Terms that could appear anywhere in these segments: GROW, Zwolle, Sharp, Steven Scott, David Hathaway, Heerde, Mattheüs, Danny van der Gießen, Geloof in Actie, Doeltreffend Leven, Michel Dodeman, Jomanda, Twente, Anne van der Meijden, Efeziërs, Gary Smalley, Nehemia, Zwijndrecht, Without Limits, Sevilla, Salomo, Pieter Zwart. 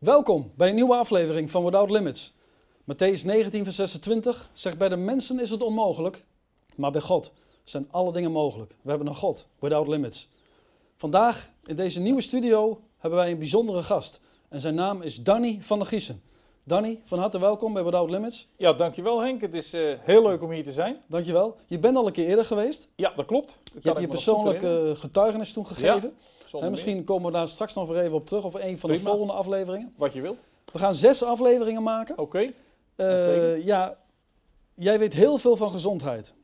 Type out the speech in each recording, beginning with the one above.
Welkom bij een nieuwe aflevering van Without Limits. Mattheüs 19 vers 26 zegt: bij de mensen is het onmogelijk, maar bij God zijn alle dingen mogelijk. We hebben een God, Without Limits. Vandaag in deze nieuwe studio hebben wij een bijzondere gast. En zijn naam is Danny van der Gießen. Danny, van harte welkom bij Without Limits. Ja, dankjewel Henk. Het is heel leuk om hier te zijn. Dankjewel. Je bent al een keer eerder geweest. Ja, dat klopt. Je hebt je persoonlijke getuigenis toen gegeven. Ja. En misschien komen we daar straks nog weer even op terug, of een van de volgende afleveringen. Wat je wilt. We gaan 6 afleveringen maken. Oké. Ja, jij weet heel veel van gezondheid.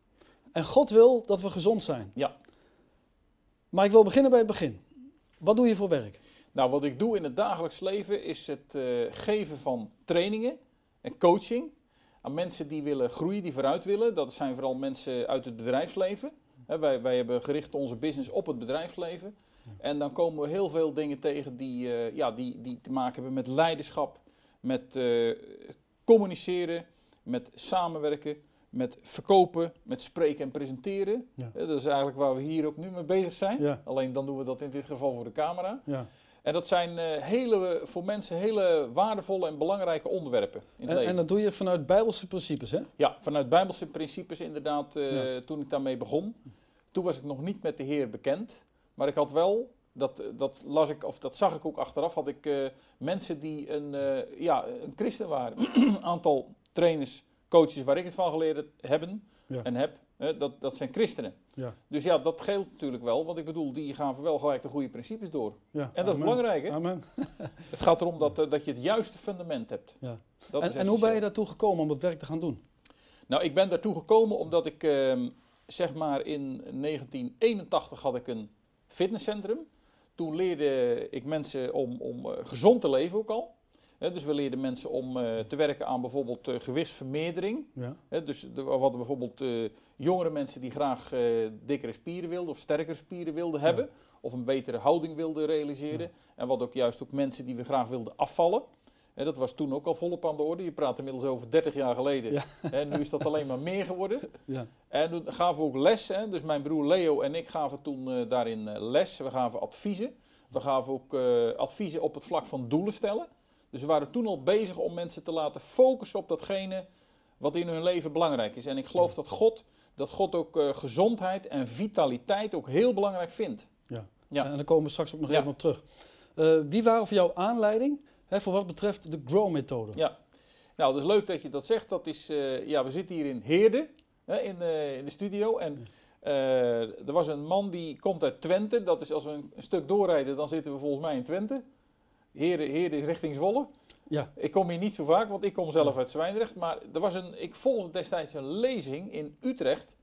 En God wil dat we gezond zijn. Ja. Maar ik wil beginnen bij het begin. Wat doe je voor werk? Nou, wat ik doe in het dagelijks leven is het geven van trainingen en coaching aan mensen die willen groeien, die vooruit willen. Dat zijn vooral mensen uit het bedrijfsleven. He, wij hebben gericht onze business op het bedrijfsleven. En dan komen we heel veel dingen tegen die te maken hebben met leiderschap, met communiceren, met samenwerken, met verkopen, met spreken en presenteren. Ja. Dat is eigenlijk waar we hier ook nu mee bezig zijn. Ja. Alleen dan doen we dat in dit geval voor de camera. Ja. En dat zijn voor mensen hele waardevolle en belangrijke onderwerpen in het leven. En dat doe je vanuit Bijbelse principes, hè? Ja, vanuit Bijbelse principes inderdaad. Toen ik daarmee begon, toen was ik nog niet met de Heer bekend. Maar ik had wel, dat zag ik ook achteraf, had ik mensen die een christen waren. Een aantal trainers, coaches waar ik het van geleerd heb. Dat zijn christenen. Ja. Dus ja, dat geldt natuurlijk wel. Want ik bedoel, die gaan wel gelijk de goede principes door. Ja, en dat is belangrijk, hè? Amen. Het gaat erom dat je het juiste fundament hebt. Ja. En hoe ben je daartoe gekomen om dat werk te gaan doen? Nou, ik ben daartoe gekomen omdat ik, in 1981 had ik een fitnesscentrum. Toen leerde ik mensen om gezond te leven ook al. Dus we leerden mensen om te werken aan bijvoorbeeld gewichtsvermeerdering. Ja. Dus we hadden bijvoorbeeld jongere mensen die graag dikkere spieren wilden of sterkere spieren wilden hebben. Ja. Of een betere houding wilden realiseren. Ja. En wat ook juist ook mensen die we graag wilden afvallen. Dat was toen ook al volop aan de orde. Je praat inmiddels over 30 jaar geleden. Ja. En nu is dat alleen maar meer geworden. Ja. En toen gaven we ook les. Dus mijn broer Leo en ik gaven toen daarin les. We gaven adviezen. We gaven ook adviezen op het vlak van doelen stellen. Dus we waren toen al bezig om mensen te laten focussen op datgene wat in hun leven belangrijk is. En ik geloof dat God ook gezondheid en vitaliteit ook heel belangrijk vindt. Ja, ja. En daar komen we straks ook nog even op terug. Wie waren voor jou aanleiding voor wat betreft de GROW-methode? Ja, nou dat is leuk dat je dat zegt. Dat is, we zitten hier in Heerde, in de studio. En er was een man die komt uit Twente. Dat is als we een stuk doorrijden, dan zitten we volgens mij in Twente. Heerde is richting Zwolle. Ja. Ik kom hier niet zo vaak, want ik kom zelf uit Zwijndrecht. Maar ik volgde destijds een lezing in Utrecht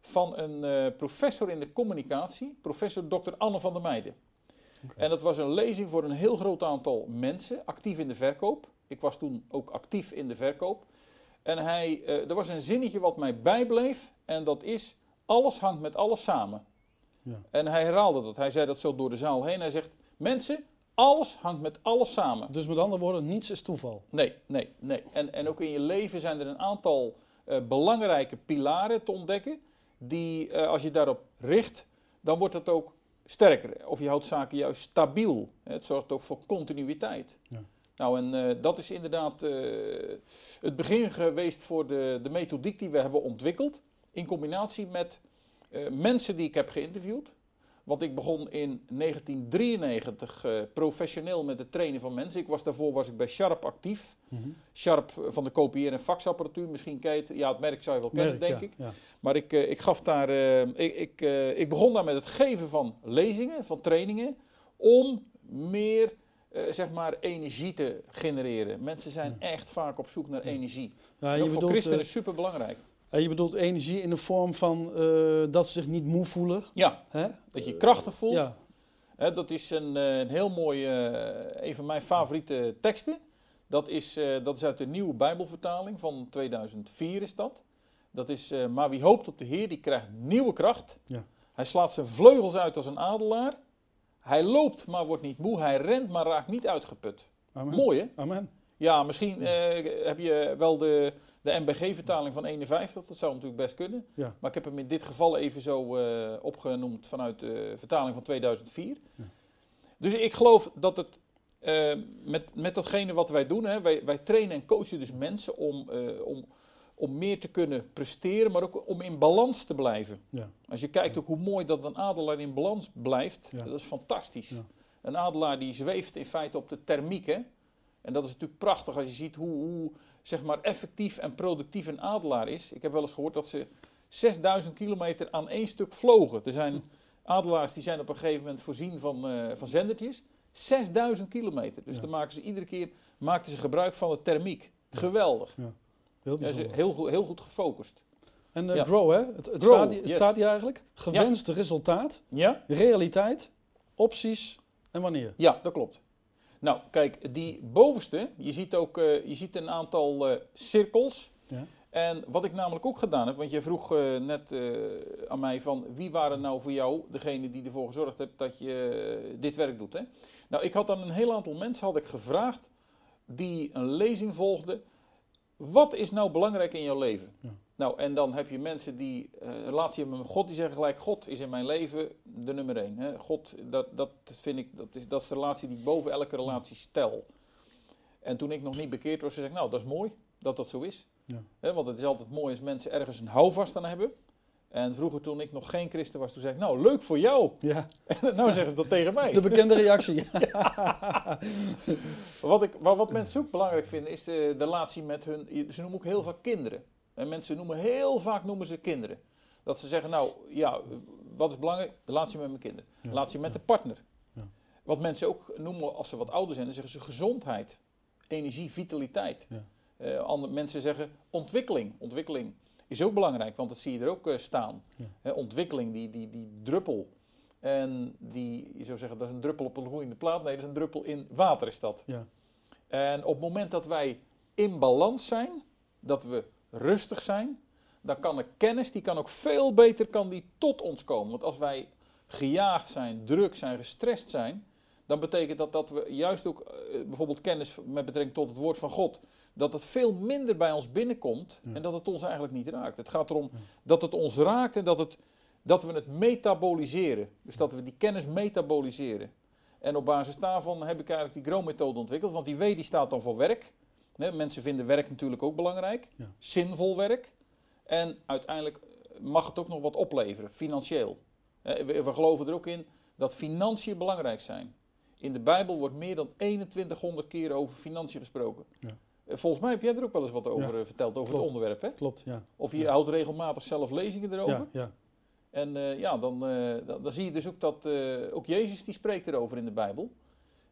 van een professor in de communicatie, professor Dr. Anne van der Meijden. Okay. En dat was een lezing voor een heel groot aantal mensen, actief in de verkoop. Ik was toen ook actief in de verkoop. En er was een zinnetje wat mij bijbleef en dat is: alles hangt met alles samen. Ja. En hij herhaalde dat, hij zei dat zo door de zaal heen. Hij zegt: mensen, alles hangt met alles samen. Dus met andere woorden, niets is toeval. Nee. En ook in je leven zijn er een aantal belangrijke pilaren te ontdekken, die als je daarop richt, dan wordt het ook sterker. Of je houdt zaken juist stabiel. Het zorgt ook voor continuïteit. Ja. Nou, en dat is inderdaad het begin geweest voor de methodiek die we hebben ontwikkeld, in combinatie met mensen die ik heb geïnterviewd. Want ik begon in 1993 professioneel met het trainen van mensen. Daarvoor was ik bij Sharp actief. Mm-hmm. Sharp van de kopieer- en faxapparatuur. Misschien ken je het. Ja, het merk zou je wel kennen, denk ik. Ja. Maar ik begon daar met het geven van lezingen, van trainingen, om meer energie te genereren. Mensen zijn echt vaak op zoek naar energie. Ja, en voor christenen is superbelangrijk. Je bedoelt energie in de vorm van dat ze zich niet moe voelen. Ja, hè? Dat je krachtig voelt. Ja. Dat is een heel mooi, een van mijn favoriete teksten. Dat is uit de nieuwe Bijbelvertaling van 2004 is dat. Dat is, maar wie hoopt op de Heer, die krijgt nieuwe kracht. Ja. Hij slaat zijn vleugels uit als een adelaar. Hij loopt, maar wordt niet moe. Hij rent, maar raakt niet uitgeput. Amen. Mooi, hè? Amen. Ja, misschien heb je wel de MBG-vertaling van 51, dat zou natuurlijk best kunnen. Ja. Maar ik heb hem in dit geval even zo opgenoemd vanuit de vertaling van 2004. Ja. Dus ik geloof dat het met datgene wat wij doen. Hè. Wij trainen en coachen dus mensen om meer te kunnen presteren, maar ook om in balans te blijven. Ja. Als je kijkt ook hoe mooi dat een adelaar in balans blijft, dat is fantastisch. Ja. Een adelaar die zweeft in feite op de thermiek. Hè. En dat is natuurlijk prachtig als je ziet hoe zeg maar effectief en productief een adelaar is. Ik heb wel eens gehoord dat ze 6000 kilometer aan één stuk vlogen. Er zijn adelaars die zijn op een gegeven moment voorzien van zendertjes. 6000 kilometer. Dus dan maken ze iedere keer gebruik van de thermiek. Geweldig. Ja. Heel bijzonder. Ja, heel goed gefocust. En GROW, hè? Het GROW, staat hier eigenlijk. Gewenst resultaat, realiteit, opties en wanneer. Ja, dat klopt. Nou, kijk, die bovenste, je ziet een aantal cirkels. Ja. En wat ik namelijk ook gedaan heb, want jij vroeg net aan mij van wie waren nou voor jou degene die ervoor gezorgd hebben dat je dit werk doet. Hè? Nou, ik had aan een heel aantal mensen gevraagd die een lezing volgden. Wat is nou belangrijk in jouw leven? Ja. Nou, en dan heb je mensen die relatie hebben met God, die zeggen gelijk, God is in mijn leven de nummer 1. Hè? God, dat vind ik, dat is de relatie die ik boven elke relatie stel. En toen ik nog niet bekeerd was, zei ik, nou, dat is mooi dat dat zo is. Ja. Hè? Want het is altijd mooi als mensen ergens een houvast aan hebben. En vroeger, toen ik nog geen christen was, toen zei ik, nou, leuk voor jou. Ja. En nou zeggen ze dat tegen mij. De bekende reactie. Ja. Wat mensen ook belangrijk vinden, is de relatie met hun... Ze noemen ook heel vaak kinderen. En mensen noemen ze kinderen. Dat ze zeggen, nou, ja, wat is belangrijk? De relatie met mijn kinderen. De relatie met de partner. Ja. Wat mensen ook noemen als ze wat ouder zijn, dan zeggen ze gezondheid, energie, vitaliteit. Ja. Mensen zeggen ontwikkeling. Is ook belangrijk, want dat zie je er ook staan. Ja. Ontwikkeling, die druppel. En die, je zou zeggen, dat is een druppel op een gloeiende plaat. Nee, dat is een druppel in water is dat. Ja. En op het moment dat wij in balans zijn, dat we rustig zijn, dan kan de kennis, die kan ook veel beter tot ons komen. Want als wij gejaagd zijn, druk zijn, gestrest zijn, dan betekent dat we juist ook, bijvoorbeeld kennis met betrekking tot het woord van God, dat het veel minder bij ons binnenkomt en dat het ons eigenlijk niet raakt. Het gaat erom dat het ons raakt en dat we het metaboliseren. Dus dat we die kennis metaboliseren. En op basis daarvan heb ik eigenlijk die GROW-methode ontwikkeld, want die W die staat dan voor werk. Nee, mensen vinden werk natuurlijk ook belangrijk, zinvol werk. En uiteindelijk mag het ook nog wat opleveren, financieel. We geloven er ook in dat financiën belangrijk zijn. In de Bijbel wordt meer dan 2100 keer over financiën gesproken. Ja. Volgens mij heb jij er ook wel eens wat over verteld, over het onderwerp, hè? Klopt, ja. Of je houdt regelmatig zelf lezingen erover. Ja. En dan zie je dus ook dat ook Jezus die spreekt erover in de Bijbel.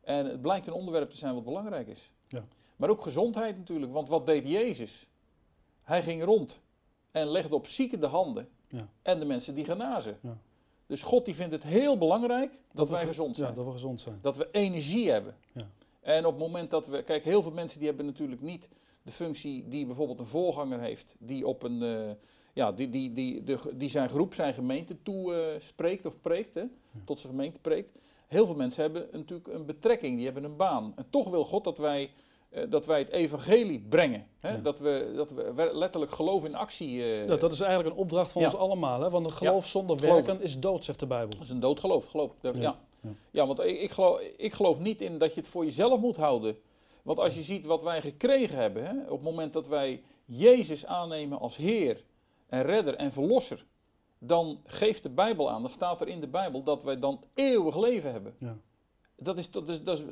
En het blijkt een onderwerp te zijn wat belangrijk is. Ja. Maar ook gezondheid natuurlijk, want wat deed Jezus? Hij ging rond en legde op zieken de handen en de mensen die genazen. Ja. Dus God die vindt het heel belangrijk dat wij gezond zijn. Ja, dat we gezond zijn. Dat we energie hebben. Ja. En op het moment dat we... Kijk, heel veel mensen die hebben natuurlijk niet de functie die bijvoorbeeld een voorganger heeft, die op een... die zijn groep, zijn gemeente toe spreekt of preekt, hè, tot zijn gemeente preekt. Heel veel mensen hebben natuurlijk een betrekking, die hebben een baan. En toch wil God dat wij het evangelie brengen. Hè? Ja. Dat we letterlijk geloof in actie... dat is eigenlijk een opdracht van ons allemaal. Hè? Want een geloof zonder werken is dood, zegt de Bijbel. Dat is een dood geloof. Ja, want ik geloof niet in dat je het voor jezelf moet houden. Want als je ziet wat wij gekregen hebben, hè, op het moment dat wij Jezus aannemen als Heer en Redder en Verlosser, dan geeft de Bijbel aan, dan staat er in de Bijbel dat wij dan eeuwig leven hebben. Ja.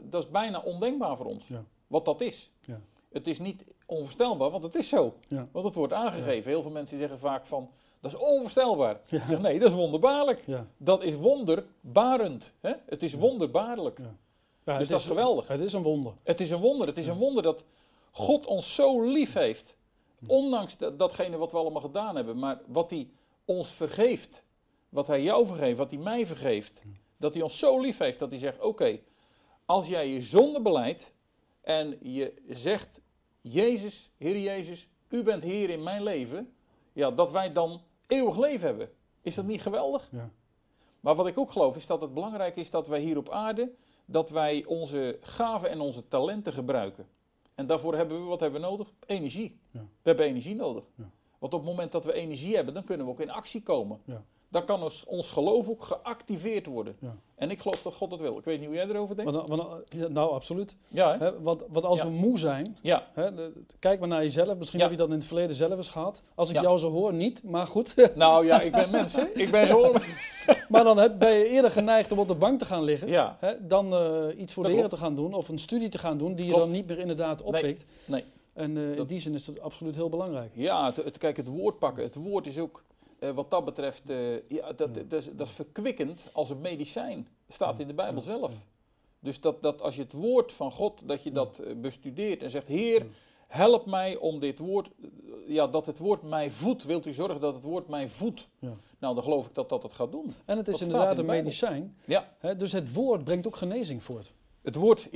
Dat is bijna ondenkbaar voor ons, wat dat is. Ja. Het is niet onvoorstelbaar, want het is zo. Ja. Want het wordt aangegeven. Heel veel mensen zeggen vaak van, dat is onvoorstelbaar. Ja. Ik zeg, nee, dat is wonderbaarlijk. Ja. Dat is wonderbarend. Hè? Het is wonderbaarlijk. Ja. Ja, dus dat is geweldig. Het is een wonder. Het is een wonder dat God ons zo lief heeft. Ondanks datgene wat we allemaal gedaan hebben. Maar wat hij ons vergeeft, wat hij jou vergeeft, wat hij mij vergeeft. Ja. Dat hij ons zo lief heeft dat hij zegt, oké, als jij je zonde beleidt en je zegt, Jezus, Heer Jezus, u bent Heer in mijn leven. Ja, dat wij dan eeuwig leven hebben. Is dat niet geweldig? Ja. Maar wat ik ook geloof is dat het belangrijk is dat wij hier op aarde, dat wij onze gaven en onze talenten gebruiken. En daarvoor hebben we nodig? Energie. Ja. We hebben energie nodig. Ja. Want op het moment dat we energie hebben, dan kunnen we ook in actie komen. Ja. dan kan ons geloof ook geactiveerd worden. Ja. En ik geloof dat God dat wil. Ik weet niet hoe jij erover denkt. Nou, absoluut. Ja, hè? Want als we moe zijn, hè, kijk maar naar jezelf. Misschien heb je dat in het verleden zelf eens gehad. Als ik jou zo hoor, niet, maar goed. Nou ja, ik ben mens, hè. Ik ben gewoon... Maar dan ben je eerder geneigd om op de bank te gaan liggen. Ja. Hè, dan iets voor de Heer te gaan doen of een studie te gaan doen die je dan niet meer inderdaad oppikt. Nee. En in die zin is dat absoluut heel belangrijk. Ja, kijk, het woord pakken. Het woord is ook... wat dat betreft, dat is verkwikkend als een medicijn. Staat in de Bijbel zelf. Dus dat als je het woord van God, dat je dat bestudeert en zegt... Heer, help mij om dit woord, dat het woord mij voedt. Wilt u zorgen dat het woord mij voedt? Ja. Nou, dan geloof ik dat het gaat doen. En het is inderdaad een medicijn. Ja. Hè, dus het woord brengt ook genezing voort. Het woord,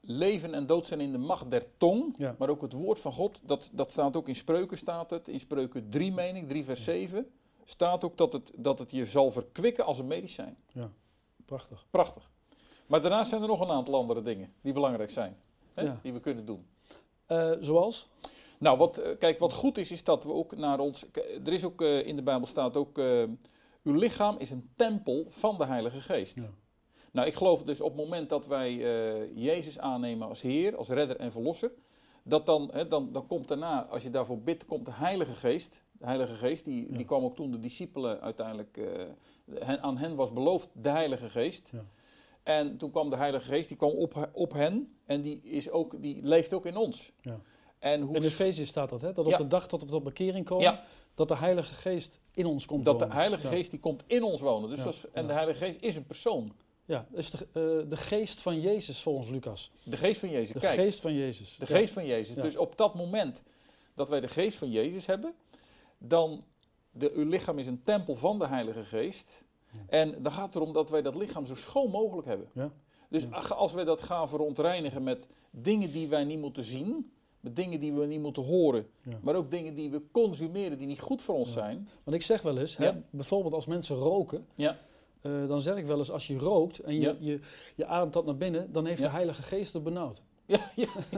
leven en dood zijn in de macht der tong, maar ook het woord van God, dat staat ook in Spreuken, in Spreuken 3 meen ik, 3 vers 7, staat ook dat het je zal verkwikken als een medicijn. Ja, prachtig. Prachtig. Maar daarnaast zijn er nog een aantal andere dingen die belangrijk zijn, hè, die we kunnen doen. Zoals? Nou, wat goed is dat we ook naar ons, er is ook in de Bijbel staat ook, uw lichaam is een tempel van de Heilige Geest. Ja. Nou, ik geloof dus op het moment dat wij Jezus aannemen als Heer, als redder en verlosser, dat dan komt daarna, als je daarvoor bidt, komt de Heilige Geest. De Heilige Geest, die kwam ook toen de discipelen uiteindelijk, aan hen was beloofd de Heilige Geest. Ja. En toen kwam de Heilige Geest, die kwam op hen en die leeft ook in ons. Ja. En in Efeziërs staat dat, hè? Dat op de dag dat we tot bekering komen, dat de Heilige Geest in ons komt wonen. Dat de Heilige Geest die komt in ons wonen. Dus de Heilige Geest is een persoon. Ja, dat is de geest van Jezus volgens Lucas. De geest van Jezus, kijk. De geest van Jezus. De geest van Jezus. Ja. Dus op dat moment dat wij de geest van Jezus hebben, dan uw lichaam is een tempel van de Heilige Geest. Ja. En dan gaat het erom dat wij dat lichaam zo schoon mogelijk hebben. Ja. Dus als wij dat gaan verontreinigen met dingen die wij niet moeten zien, met dingen die we niet moeten horen, maar ook dingen die we consumeren die niet goed voor ons zijn. Want ik zeg wel eens, hè, bijvoorbeeld als mensen roken... Ja. Dan zeg ik wel eens, als je rookt en je ademt dat naar binnen, dan heeft de Heilige Geest het benauwd. Ja,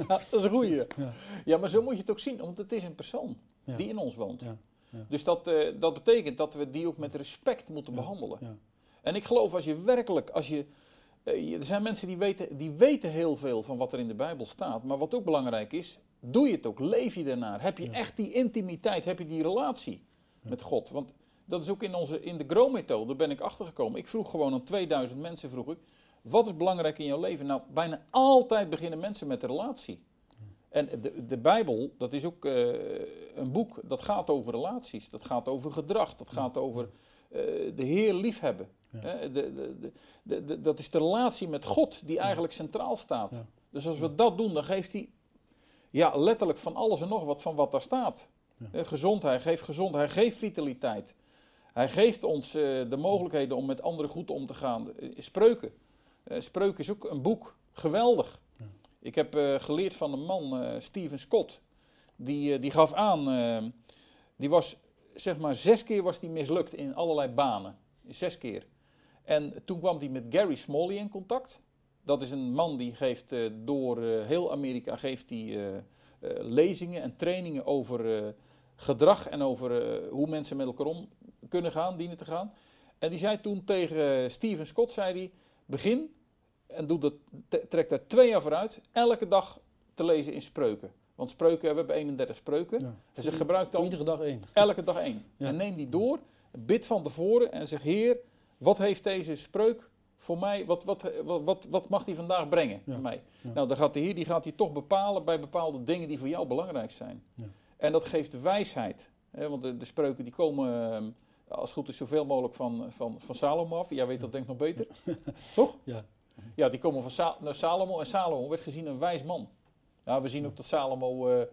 dat is roeien. Ja. Ja, maar zo moet je het ook zien, want het is een persoon die in ons woont. Ja. Ja. Dus dat betekent dat we die ook met respect moeten behandelen. Ja. En ik geloof als je werkelijk, er zijn mensen die weten heel veel van wat er in de Bijbel staat, maar wat ook belangrijk is, doe je het ook, leef je daarnaar. Heb je echt die intimiteit, heb je die relatie met God? Want dat is ook in de GROW-methode, ben ik achtergekomen. Ik vroeg gewoon aan 2000 mensen, wat is belangrijk in jouw leven? Nou, bijna altijd beginnen mensen met de relatie. En de Bijbel, dat is ook een boek, dat gaat over relaties. Dat gaat over gedrag, dat gaat over de Heer liefhebben. Ja. Dat is de relatie met God die eigenlijk centraal staat. Ja. Dus als we dat doen, dan geeft hij letterlijk van alles en nog wat van wat daar staat. Ja. Gezondheid, hij geeft vitaliteit. Hij geeft ons de mogelijkheden om met anderen goed om te gaan. Spreuken. Spreuken is ook een boek. Geweldig. Ja. Ik heb geleerd van een man, Steven Scott. Die gaf aan... die was, zeg maar, 6 keer was die mislukt in allerlei banen. 6 keer. En toen kwam hij met Gary Smalley in contact. Dat is een man die geeft door heel Amerika... lezingen en trainingen over... gedrag en over hoe mensen met elkaar om kunnen gaan, dienen te gaan. En die zei toen tegen Steven Scott, begin en trek daar 2 jaar vooruit, elke dag te lezen in Spreuken. Want Spreuken, we hebben 31 Spreuken. Ja. En ze gebruikt dan iedere dag 1. Elke dag 1. Ja. En neem die door, bid van tevoren en zeg, Heer, wat heeft deze spreuk voor mij, wat mag die vandaag brengen voor mij? Ja. Nou, dan gaat de Heer, die toch bepalen bij bepaalde dingen die voor jou belangrijk zijn. Ja. En dat geeft wijsheid, hè? Want de spreuken die komen, als het goed is, zoveel mogelijk van Salomo af. Jij weet dat denk ik nog beter, toch? Ja. Ja, die komen van Salomo en Salomo werd gezien een wijs man. Ja, we zien ook dat Salomo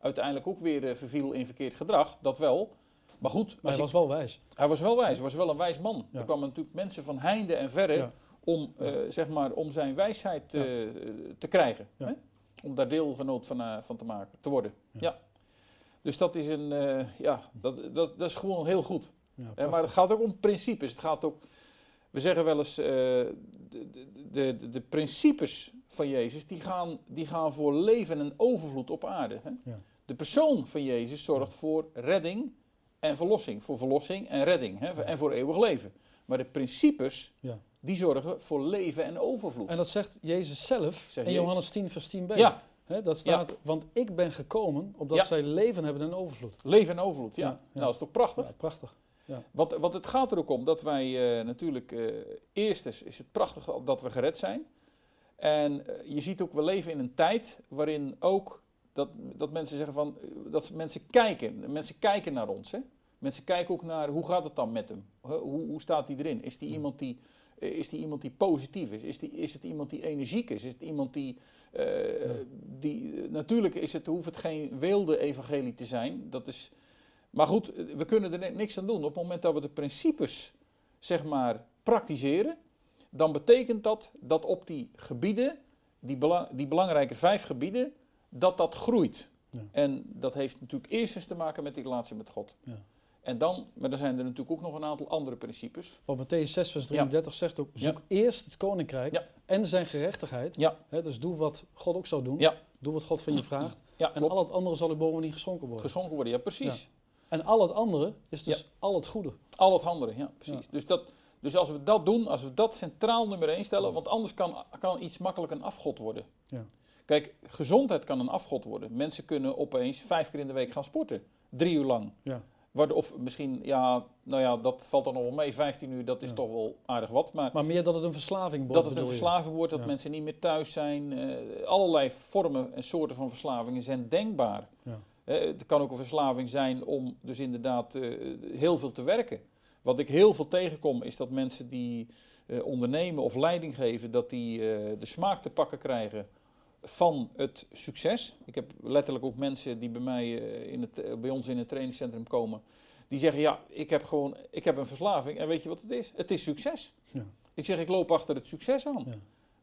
uiteindelijk ook weer verviel in verkeerd gedrag, dat wel. Maar goed. Maar hij was wel wijs. Hij was wel wijs, hij was wel een wijs man. Ja. Er kwamen natuurlijk mensen van heinde en verre om zijn wijsheid te krijgen. Ja. Hè? Om daar deelgenoot van te worden. Ja. Dus dat is dat is gewoon heel goed. Ja, maar het gaat ook om principes. Het gaat ook, we zeggen wel eens, de principes van Jezus, die gaan voor leven en overvloed op aarde. Hè? Ja. De persoon van Jezus zorgt voor redding en verlossing. Voor verlossing en redding. Hè, en voor eeuwig leven. Maar de principes, die zorgen voor leven en overvloed. En dat zegt Jezus zelf in Johannes 10 vers 10b. Ja. Hè, dat staat, want ik ben gekomen opdat zij leven hebben en overvloed. Leven en overvloed, Nou, dat is toch prachtig? Ja, prachtig. Ja. Wat het gaat er ook om, dat wij natuurlijk... eerst is het prachtig dat we gered zijn. En je ziet ook, we leven in een tijd waarin ook... Dat mensen zeggen van... Dat mensen kijken. Mensen kijken naar ons, hè. Mensen kijken ook naar, hoe gaat het dan met hem? Hoe staat hij erin? Is die iemand die... Is die iemand die positief is? Is het iemand die energiek is? Is het iemand die... natuurlijk hoeft het geen weelde evangelie te zijn. Dat is... Maar goed, we kunnen er niks aan doen. Op het moment dat we de principes, zeg maar, praktiseren, dan betekent dat dat op die gebieden, die belangrijke 5 gebieden, dat groeit. Ja. En dat heeft natuurlijk eerst eens te maken met die relatie met God. Ja. En dan, maar er zijn er natuurlijk ook nog een aantal andere principes. Wat Mattheüs 6 vers 33 zegt ook, zoek eerst het koninkrijk en zijn gerechtigheid. Ja. He, dus doe wat God ook zou doen. Ja. Doe wat God van je vraagt. Ja, en al het andere zal u bovendien geschonken worden. Geschonken worden, ja, precies. Ja. En al het andere is dus al het goede. Al het andere, ja, precies. Ja. Dus als we dat doen, als we dat centraal nummer 1 stellen... Want anders kan iets makkelijk een afgod worden. Ja. Kijk, gezondheid kan een afgod worden. Mensen kunnen opeens 5 keer in de week gaan sporten. 3 uur lang. Ja. Of misschien, dat valt dan nog wel mee. 15 uur, dat is toch wel aardig wat. Maar meer dat het een verslaving wordt. Dat het een verslaving wordt, dat mensen niet meer thuis zijn. Allerlei vormen en soorten van verslavingen zijn denkbaar. Ja. Het kan ook een verslaving zijn om dus inderdaad heel veel te werken. Wat ik heel veel tegenkom is dat mensen die ondernemen of leiding geven... dat die de smaak te pakken krijgen van het succes. Ik heb letterlijk ook mensen die bij mij bij ons in het trainingscentrum komen... die zeggen, ik heb een verslaving en weet je wat het is? Het is succes. Ja. Ik zeg, ik loop achter het succes aan. Ja.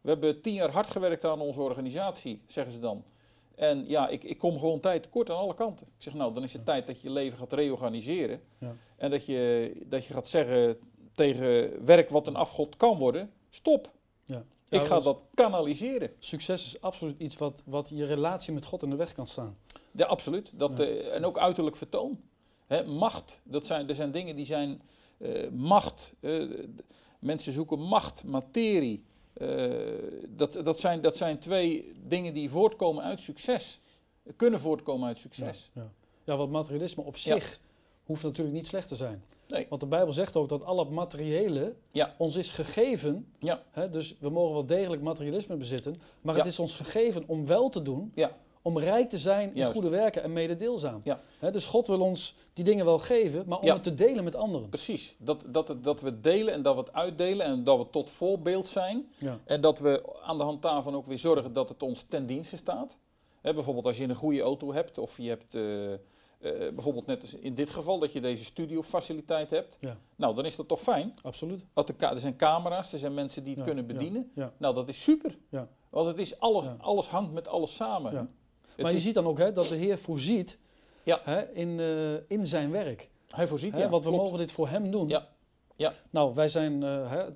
We hebben 10 jaar hard gewerkt aan onze organisatie, zeggen ze dan... En ik kom gewoon tijd tekort aan alle kanten. Ik zeg, dan is het tijd dat je je leven gaat reorganiseren. Ja. En dat je gaat zeggen tegen werk wat een afgod kan worden, stop. Ja. Ik ga dat kanaliseren. Succes is absoluut iets wat je relatie met God in de weg kan staan. Ja, absoluut. En ook uiterlijk vertoon. Hè, macht, er zijn dingen die zijn macht. Mensen zoeken macht, materie. Dat zijn 2 dingen die voortkomen uit succes. Kunnen voortkomen uit succes. Ja, want materialisme op zich hoeft natuurlijk niet slecht te zijn. Nee. Want de Bijbel zegt ook dat al het materiële ons is gegeven. Ja. Hè, dus we mogen wel degelijk materialisme bezitten. Maar het is ons gegeven om wel te doen. Ja. Om rijk te zijn in goede werken en mededeelzaam. Ja. He, dus God wil ons die dingen wel geven, maar om het te delen met anderen. Precies. Dat we delen en dat we het uitdelen en dat we tot voorbeeld zijn. Ja. En dat we aan de hand daarvan ook weer zorgen dat het ons ten dienste staat. He, bijvoorbeeld als je een goede auto hebt of je hebt bijvoorbeeld net als in dit geval dat je deze studiofaciliteit hebt. Ja. Nou, dan is dat toch fijn. Absoluut. Er zijn camera's, er zijn mensen die het kunnen bedienen. Ja. Nou, dat is super. Ja. Want het is alles, alles hangt met alles samen. Ja. Maar je ziet dan ook dat de Heer voorziet in zijn werk. Hij voorziet, want we mogen dit voor hem doen. Ja. Ja. Nou, wij zijn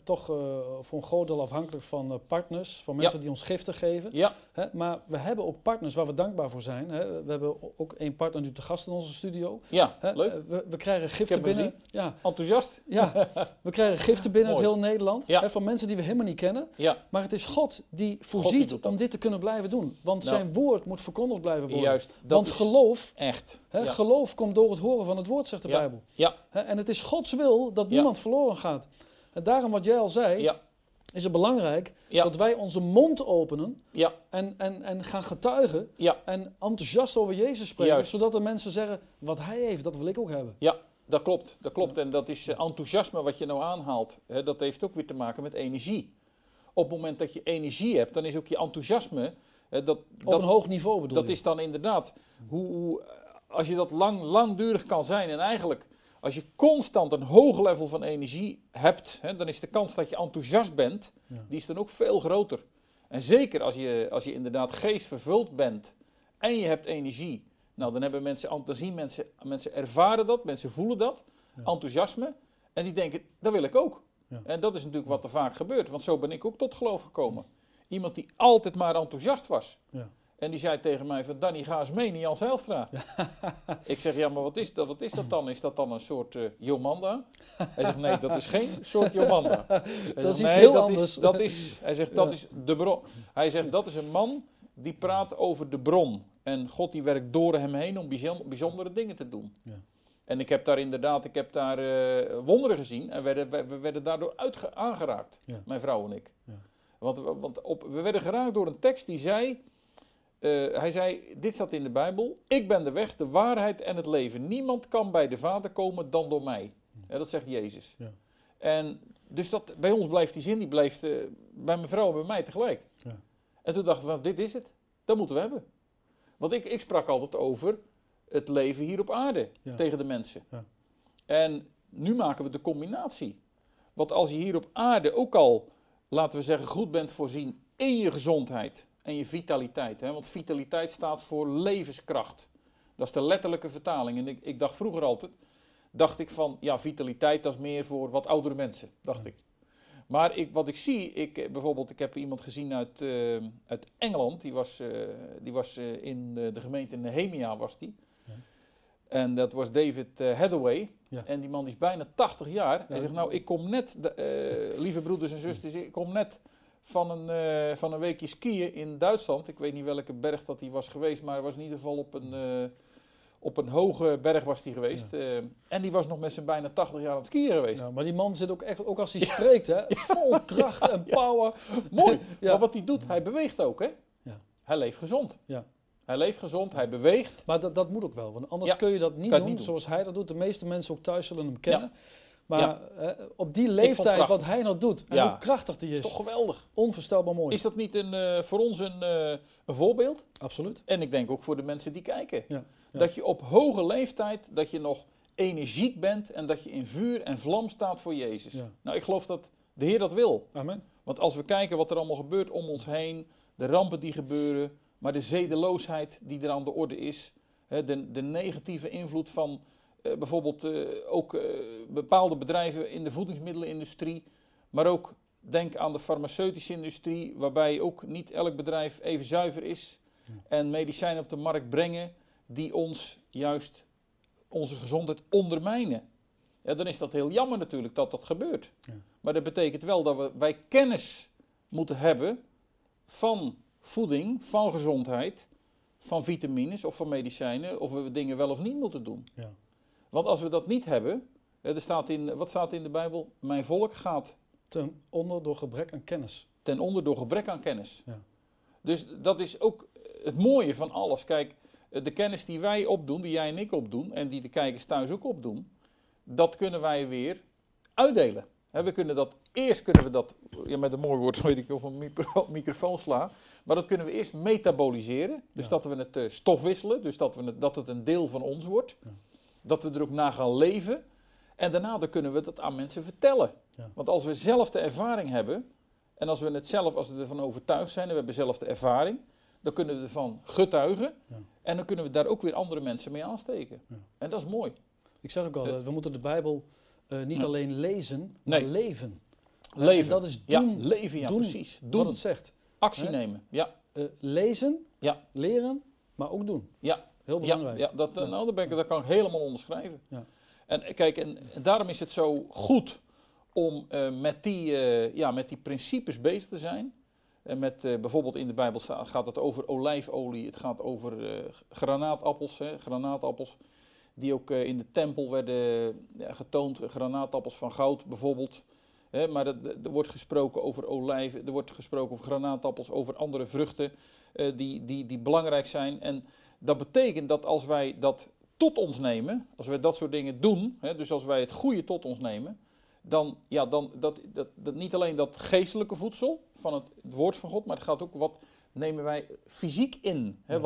toch voor een groot deel afhankelijk van partners, van mensen die ons giften geven. Ja. Hè, maar we hebben ook partners waar we dankbaar voor zijn. Hè. We hebben ook 1 partner nu te gast in onze studio. Ja, hè, leuk. We krijgen giften binnen. Ja. Enthousiast. Ja, we krijgen giften binnen uit heel Nederland. Ja. Hè, van mensen die we helemaal niet kennen. Ja. Maar het is God die voorziet om dit te kunnen blijven doen. Want zijn woord moet verkondigd blijven worden. Juist, want geloof... Echt. Hè, geloof komt door het horen van het woord, zegt de Bijbel. Ja. Hè, en het is Gods wil dat niemand verloren gaat. En daarom wat jij al zei, is het belangrijk dat wij onze mond openen en gaan getuigen en enthousiast over Jezus spreken, zodat de mensen zeggen, wat hij heeft, dat wil ik ook hebben. Ja, dat klopt. Dat klopt. En dat is enthousiasme wat je nou aanhaalt. Hè, dat heeft ook weer te maken met energie. Op het moment dat je energie hebt, dan is ook je enthousiasme... Op een hoog niveau bedoel je? Dat is dan inderdaad, als je dat langdurig kan zijn en eigenlijk... Als je constant een hoog level van energie hebt, dan is de kans dat je enthousiast bent, die is dan ook veel groter. En zeker als je inderdaad geestvervuld bent en je hebt energie, nou dan hebben mensen ervaren dat, mensen voelen dat, enthousiasme. En die denken, dat wil ik ook. Ja. En dat is natuurlijk wat er vaak gebeurt, want zo ben ik ook tot geloof gekomen. Iemand die altijd maar enthousiast was. Ja. En die zei tegen mij van, Danny, ga eens mee, niet als Helstra. Ik zeg, ja, maar wat is dat dan? Is dat dan een soort Jomanda? Hij zegt, nee, dat is geen soort Jomanda. Dat is iets heel anders. Hij zegt, dat is de bron. Hij zegt, dat is een man die praat over de bron. En God die werkt door hem heen om bijzondere dingen te doen. Ja. En ik heb daar inderdaad, wonderen gezien. En we werden daardoor aangeraakt, mijn vrouw en ik. Ja. Want we werden geraakt door een tekst die zei... hij zei, dit staat in de Bijbel, ik ben de weg, de waarheid en het leven. Niemand kan bij de Vader komen dan door mij. Ja, dat zegt Jezus. Ja. En dus bij ons blijft die zin, die blijft bij mijn vrouw en bij mij tegelijk. Ja. En toen dachten we, dit is het, dat moeten we hebben. Want ik sprak altijd over het leven hier op aarde tegen de mensen. Ja. En nu maken we de combinatie. Want als je hier op aarde ook al, laten we zeggen, goed bent voorzien in je gezondheid... En je vitaliteit, hè? Want vitaliteit staat voor levenskracht. Dat is de letterlijke vertaling. En ik dacht vroeger altijd, vitaliteit dat is meer voor wat oudere mensen, dacht ik. Maar wat ik zie, bijvoorbeeld, ik heb iemand gezien uit Engeland, die was in de gemeente Nehemia was die. Ja. En dat was David Hathaway. Ja. En die man is bijna 80 jaar. Ja. Hij zegt, nou, ik kom net, lieve broeders en zusters, ik kom net... Van een weekje skiën in Duitsland. Ik weet niet welke berg dat hij was geweest, maar hij was in ieder geval op een hoge berg was hij geweest. Ja. En die was nog met zijn bijna 80 jaar aan het skiën geweest. Ja, maar die man zit ook echt, ook als hij spreekt, hè, vol kracht en power. Ja. Mooi. Ja. Maar wat hij doet, hij beweegt ook, hè? Ja. Hij leeft gezond. Ja. Hij leeft gezond, hij beweegt. Maar dat moet ook wel, want anders kun je dat niet doen zoals hij dat doet. De meeste mensen ook thuis zullen hem kennen. Ja. Maar op die leeftijd wat hij nou doet en hoe krachtig die is. Toch geweldig. Onvoorstelbaar mooi. Is dat niet voor ons een voorbeeld? Absoluut. En ik denk ook voor de mensen die kijken. Ja. Ja. Dat je op hoge leeftijd, dat je nog energiek bent en dat je in vuur en vlam staat voor Jezus. Ja. Nou, ik geloof dat de Heer dat wil. Amen. Want als we kijken wat er allemaal gebeurt om ons heen, de rampen die gebeuren, maar de zedeloosheid die er aan de orde is, hè, de negatieve invloed van... Bijvoorbeeld bepaalde bedrijven in de voedingsmiddelenindustrie, maar ook denk aan de farmaceutische industrie, waarbij ook niet elk bedrijf even zuiver is en medicijnen op de markt brengen die ons juist onze gezondheid ondermijnen. Ja, dan is dat heel jammer natuurlijk dat dat gebeurt. Ja. Maar dat betekent wel dat wij kennis moeten hebben van voeding, van gezondheid, van vitamines of van medicijnen, of we dingen wel of niet moeten doen. Ja. Want als we dat niet hebben, wat staat in de Bijbel? Mijn volk gaat... ten onder door gebrek aan kennis. Ten onder door gebrek aan kennis. Ja. Dus dat is ook het mooie van alles. Kijk, de kennis die wij opdoen, die jij en ik opdoen... en die de kijkers thuis ook opdoen... dat kunnen wij weer uitdelen. Met een mooi woord weet ik of een microfoon sla... maar dat kunnen we eerst metaboliseren. Dus dat we het stofwisselen, dus dat het een deel van ons wordt... Ja. Dat we er ook na gaan leven. En daarna dan kunnen we dat aan mensen vertellen. Ja. Want als we zelf de ervaring hebben... en als we ervan overtuigd zijn... en we hebben zelf de ervaring... dan kunnen we ervan getuigen. Ja. En dan kunnen we daar ook weer andere mensen mee aansteken. Ja. En dat is mooi. Ik zeg ook al, we moeten de Bijbel niet alleen lezen... maar leven. Leven. En dat is doen. Ja, leven, ja, doen, precies. Doen wat het zegt. Actie nemen, ja. Lezen, leren, maar ook doen. Ja. Heel belangrijk. Ja, dat kan ik helemaal onderschrijven. Ja. En kijk, en daarom is het zo goed om met die principes bezig te zijn. En bijvoorbeeld in de Bijbel gaat het over olijfolie, het gaat over granaatappels. Hè, granaatappels die ook in de tempel werden getoond. Granaatappels van goud bijvoorbeeld. Hè, maar er wordt gesproken over olijven, er wordt gesproken over granaatappels, over andere vruchten die belangrijk zijn. En dat betekent dat als wij dat tot ons nemen, als wij dat soort dingen doen, hè, dus als wij het goede tot ons nemen, dan niet alleen dat geestelijke voedsel van het woord van God, maar het gaat ook wat nemen wij fysiek in. Hè,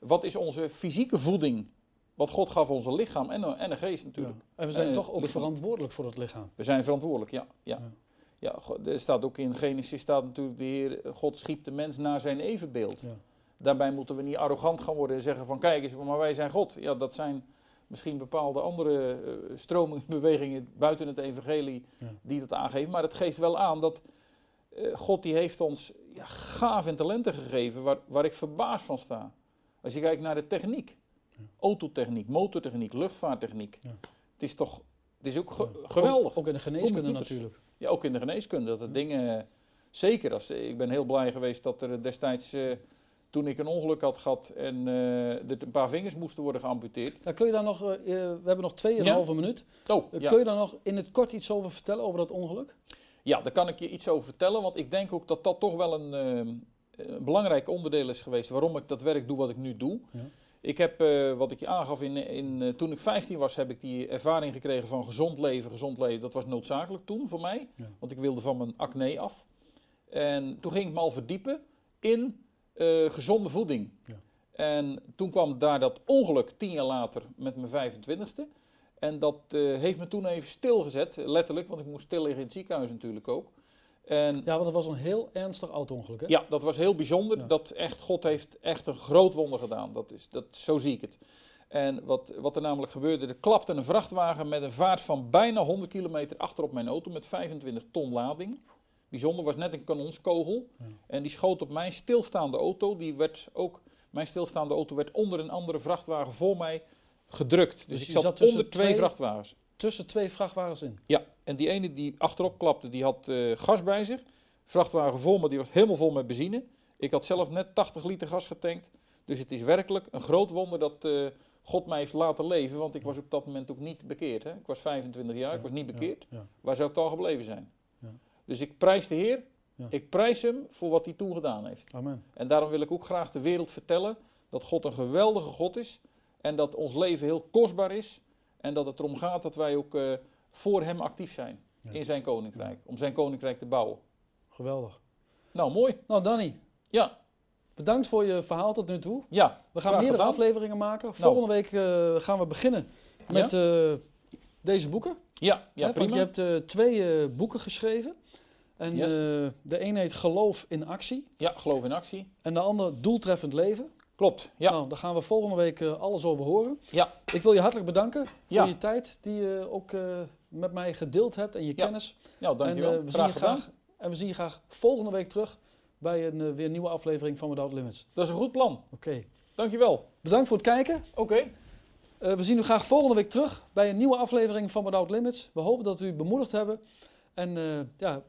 wat is onze fysieke voeding? Wat God gaf ons een lichaam en een geest natuurlijk. Ja. En we zijn toch ook verantwoordelijk voor het lichaam. We zijn verantwoordelijk, ja. Er staat ook in Genesis, staat natuurlijk de Heer, God schiep de mens naar zijn evenbeeld. Ja. Daarbij moeten we niet arrogant gaan worden en zeggen van kijk eens, maar wij zijn God. Ja, dat zijn misschien bepaalde andere stromingsbewegingen buiten het evangelie die dat aangeven. Maar het geeft wel aan dat God die heeft ons ja, gaven en talenten gegeven waar ik verbaasd van sta. Als je kijkt naar de techniek, autotechniek, motortechniek, luchtvaarttechniek. Ja. Het is ook geweldig. Ook in de geneeskunde natuurlijk. Ja, ook in de geneeskunde. Dat er dingen, zeker als, ik ben heel blij geweest dat er destijds, toen ik een ongeluk had gehad en dat een paar vingers moesten worden geamputeerd. Nou, kun je daar nog, we hebben nog 2,5 minuut. Oh, ja. Kun je daar nog in het kort iets over vertellen, over dat ongeluk? Ja, daar kan ik je iets over vertellen, want ik denk ook dat dat toch wel een belangrijk onderdeel is geweest waarom ik dat werk doe wat ik nu doe. Ja. Ik heb, wat ik je aangaf, toen ik 15 was, heb ik die ervaring gekregen van gezond leven. Gezond leven, dat was noodzakelijk toen voor mij, ja, want ik wilde van mijn acne af. En toen ging ik me al verdiepen in gezonde voeding. Ja. En toen kwam daar dat ongeluk 10 jaar later met mijn 25e. En dat heeft me toen even stilgezet, letterlijk, want ik moest stil liggen in het ziekenhuis natuurlijk ook. En ja, want het was een heel ernstig auto-ongeluk, hè? Ja, dat was heel bijzonder. Ja. Dat echt, God heeft echt een groot wonder gedaan. Zo zie ik het. En wat er namelijk gebeurde, er klapte een vrachtwagen met een vaart van bijna 100 kilometer achter op mijn auto met 25 ton lading. Bijzonder, was net een kanonskogel. Ja. En die schoot op mijn stilstaande auto. Mijn stilstaande auto werd onder een andere vrachtwagen voor mij gedrukt. Dus ik zat onder twee vrachtwagens. Tussen twee vrachtwagens in? Ja, en die ene die achterop klapte, die had gas bij zich. Vrachtwagen vol, maar die was helemaal vol met benzine. Ik had zelf net 80 liter gas getankt. Dus het is werkelijk een groot wonder dat God mij heeft laten leven. Want ik was op dat moment ook niet bekeerd. Hè? Ik was 25 jaar, ik was niet bekeerd. Ja, ja. Waar zou ik dan gebleven zijn? Ja. Dus ik prijs de Heer. Ja. Ik prijs hem voor wat hij toen gedaan heeft. Amen. En daarom wil ik ook graag de wereld vertellen dat God een geweldige God is. En dat ons leven heel kostbaar is. En dat het erom gaat dat wij ook voor hem actief zijn in zijn koninkrijk. Om zijn koninkrijk te bouwen. Geweldig. Nou, mooi. Nou, Danny. Ja. Bedankt voor je verhaal tot nu toe. Ja. We gaan meerdere afleveringen maken. Volgende week gaan we beginnen met deze boeken. Ja, ja, prima. Want je hebt 2 boeken geschreven. En de een heet Geloof in Actie. Ja, Geloof in Actie. En de ander Doeltreffend Leven. Klopt, ja. Nou, daar gaan we volgende week alles over horen. Ja. Ik wil je hartelijk bedanken voor je tijd die je ook met mij gedeeld hebt en je kennis. Ja, dankjewel. En we zien je graag volgende week terug bij een weer nieuwe aflevering van Without Limits. Dat is een goed plan. Oké. Dankjewel. Bedankt voor het kijken. Oké. We zien u graag volgende week terug bij een nieuwe aflevering van Without Limits. We hopen dat we u bemoedigd hebben. En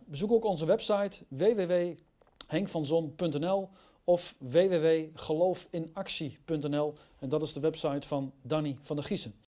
bezoek ook onze website www.henkvanzon.nl. Of www.geloofinactie.nl en dat is de website van Danny van der Gießen.